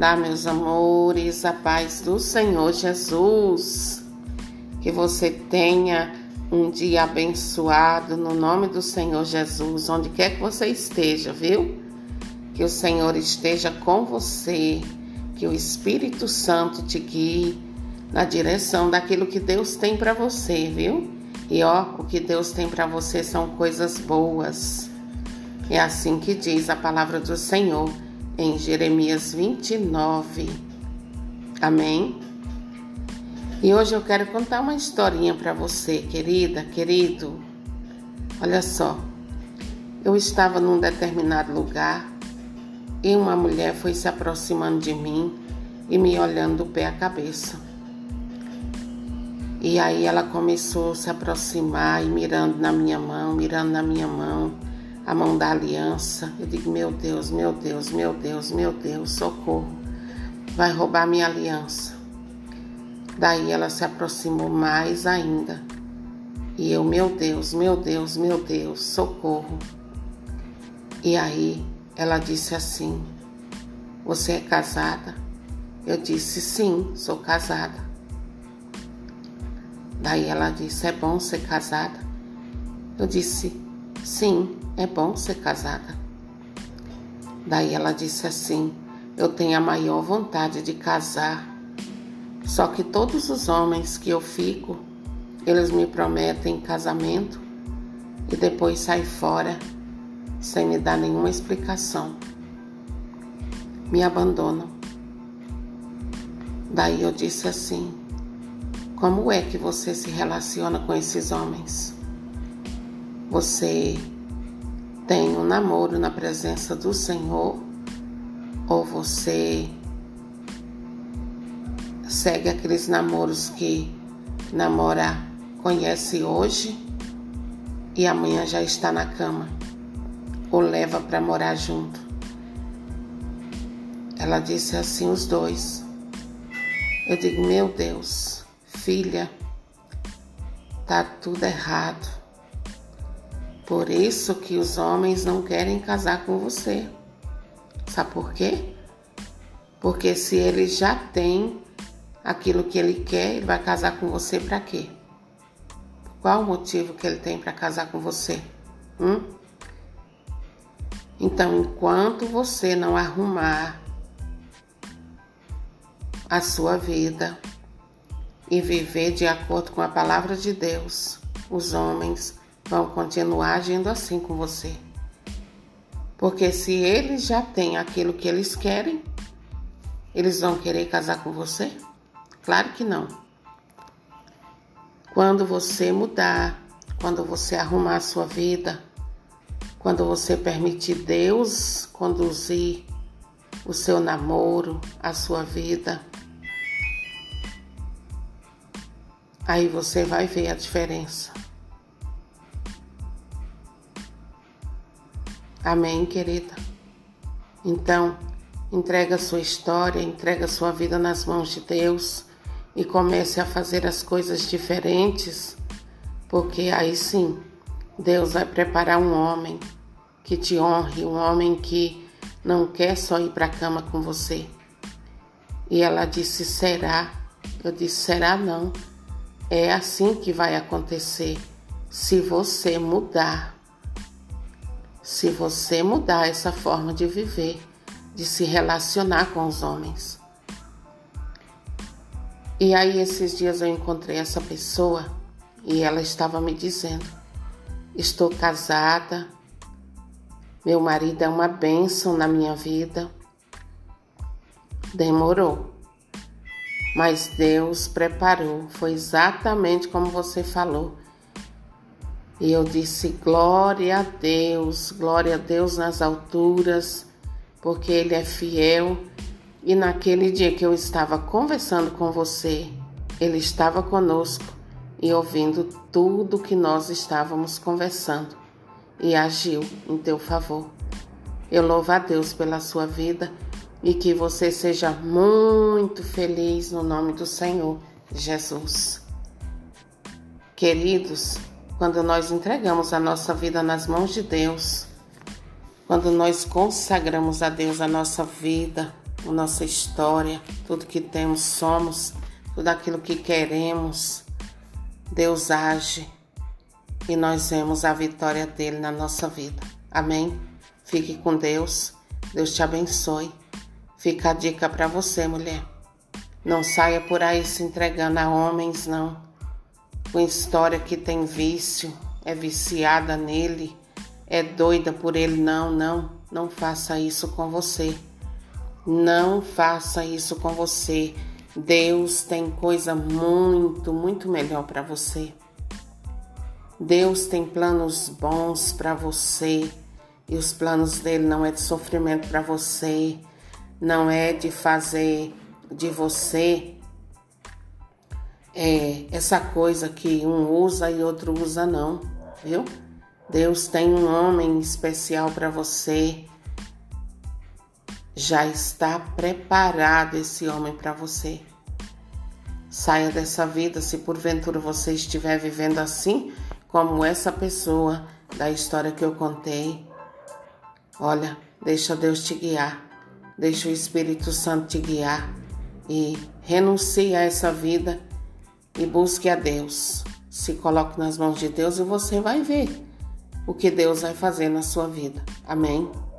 Tá, meus amores, a paz do Senhor Jesus, que você tenha um dia abençoado no nome do Senhor Jesus, onde quer que você esteja, viu? Que o Senhor esteja com você, que o Espírito Santo te guie na direção daquilo que Deus tem para você, viu? E ó, o que Deus tem para você são coisas boas. É assim que diz a palavra do Senhor em Jeremias 29. Amém? E hoje eu quero contar uma historinha para você, querida, querido. Olha só. Eu estava num determinado lugar e uma mulher foi se aproximando de mim e me olhando do pé à cabeça. E aí ela começou a se aproximar e mirando na minha mão, a mão da aliança. Eu digo, meu Deus, socorro. Vai roubar minha aliança. Daí ela se aproximou mais ainda. E eu, meu Deus, socorro. E aí ela disse assim, você é casada? Eu disse, sim, sou casada. Daí ela disse, é bom ser casada? Eu disse, sim, é bom ser casada. Daí ela disse assim, eu tenho a maior vontade de casar, só que todos os homens que eu fico, eles me prometem casamento e depois saem fora sem me dar nenhuma explicação. Me abandonam. Daí eu disse assim, como é que você se relaciona com esses homens? Você tem um namoro na presença do Senhor ou você segue aqueles namoros que namora, conhece hoje e amanhã já está na cama ou leva para morar junto? Ela disse assim, os dois. Eu digo, meu Deus, filha, tá tudo errado. Por isso que os homens não querem casar com você. Sabe por quê? Porque se ele já tem aquilo que ele quer, ele vai casar com você para quê? Qual o motivo que ele tem para casar com você? Então, enquanto você não arrumar a sua vida e viver de acordo com a palavra de Deus, os homens vão continuar agindo assim com você. Porque se eles já têm aquilo que eles querem, eles vão querer casar com você? Claro que não. Quando você mudar, quando você arrumar a sua vida, quando você permitir Deus conduzir o seu namoro, a sua vida, aí você vai ver a diferença. Amém, querida? Então, entrega a sua história, entrega a sua vida nas mãos de Deus e comece a fazer as coisas diferentes, porque aí sim, Deus vai preparar um homem que te honre, um homem que não quer só ir para a cama com você. E ela disse, será? Eu disse, será não. É assim que vai acontecer, se você mudar. Se você mudar essa forma de viver, de se relacionar com os homens. E aí esses dias eu encontrei essa pessoa e ela estava me dizendo, estou casada, meu marido é uma bênção na minha vida. Demorou. Mas Deus preparou, foi exatamente como você falou. E eu disse, glória a Deus nas alturas, porque Ele é fiel. E naquele dia que eu estava conversando com você, Ele estava conosco e ouvindo tudo que nós estávamos conversando e agiu em teu favor. Eu louvo a Deus pela sua vida. E que você seja muito feliz no nome do Senhor Jesus. Queridos, quando nós entregamos a nossa vida nas mãos de Deus, quando nós consagramos a Deus a nossa vida, a nossa história, tudo que temos, somos, tudo aquilo que queremos. Deus age e nós vemos a vitória dele na nossa vida. Amém? Fique com Deus. Deus te abençoe. Fica a dica para você, mulher. Não saia por aí se entregando a homens, não. Com história que tem vício, é viciada nele, é doida por ele. Não faça isso com você. Não faça isso com você. Deus tem coisa muito, muito melhor para você. Deus tem planos bons para você. E os planos dele não é de sofrimento para você. Não é de fazer de você essa coisa que um usa e outro usa, não. Viu? Deus tem um homem especial para você. Já está preparado esse homem para você. Saia dessa vida se porventura você estiver vivendo assim, como essa pessoa da história que eu contei. Olha, deixa Deus te guiar, deixa o Espírito Santo te guiar e renuncie a essa vida e busque a Deus. Se coloque nas mãos de Deus e você vai ver o que Deus vai fazer na sua vida. Amém?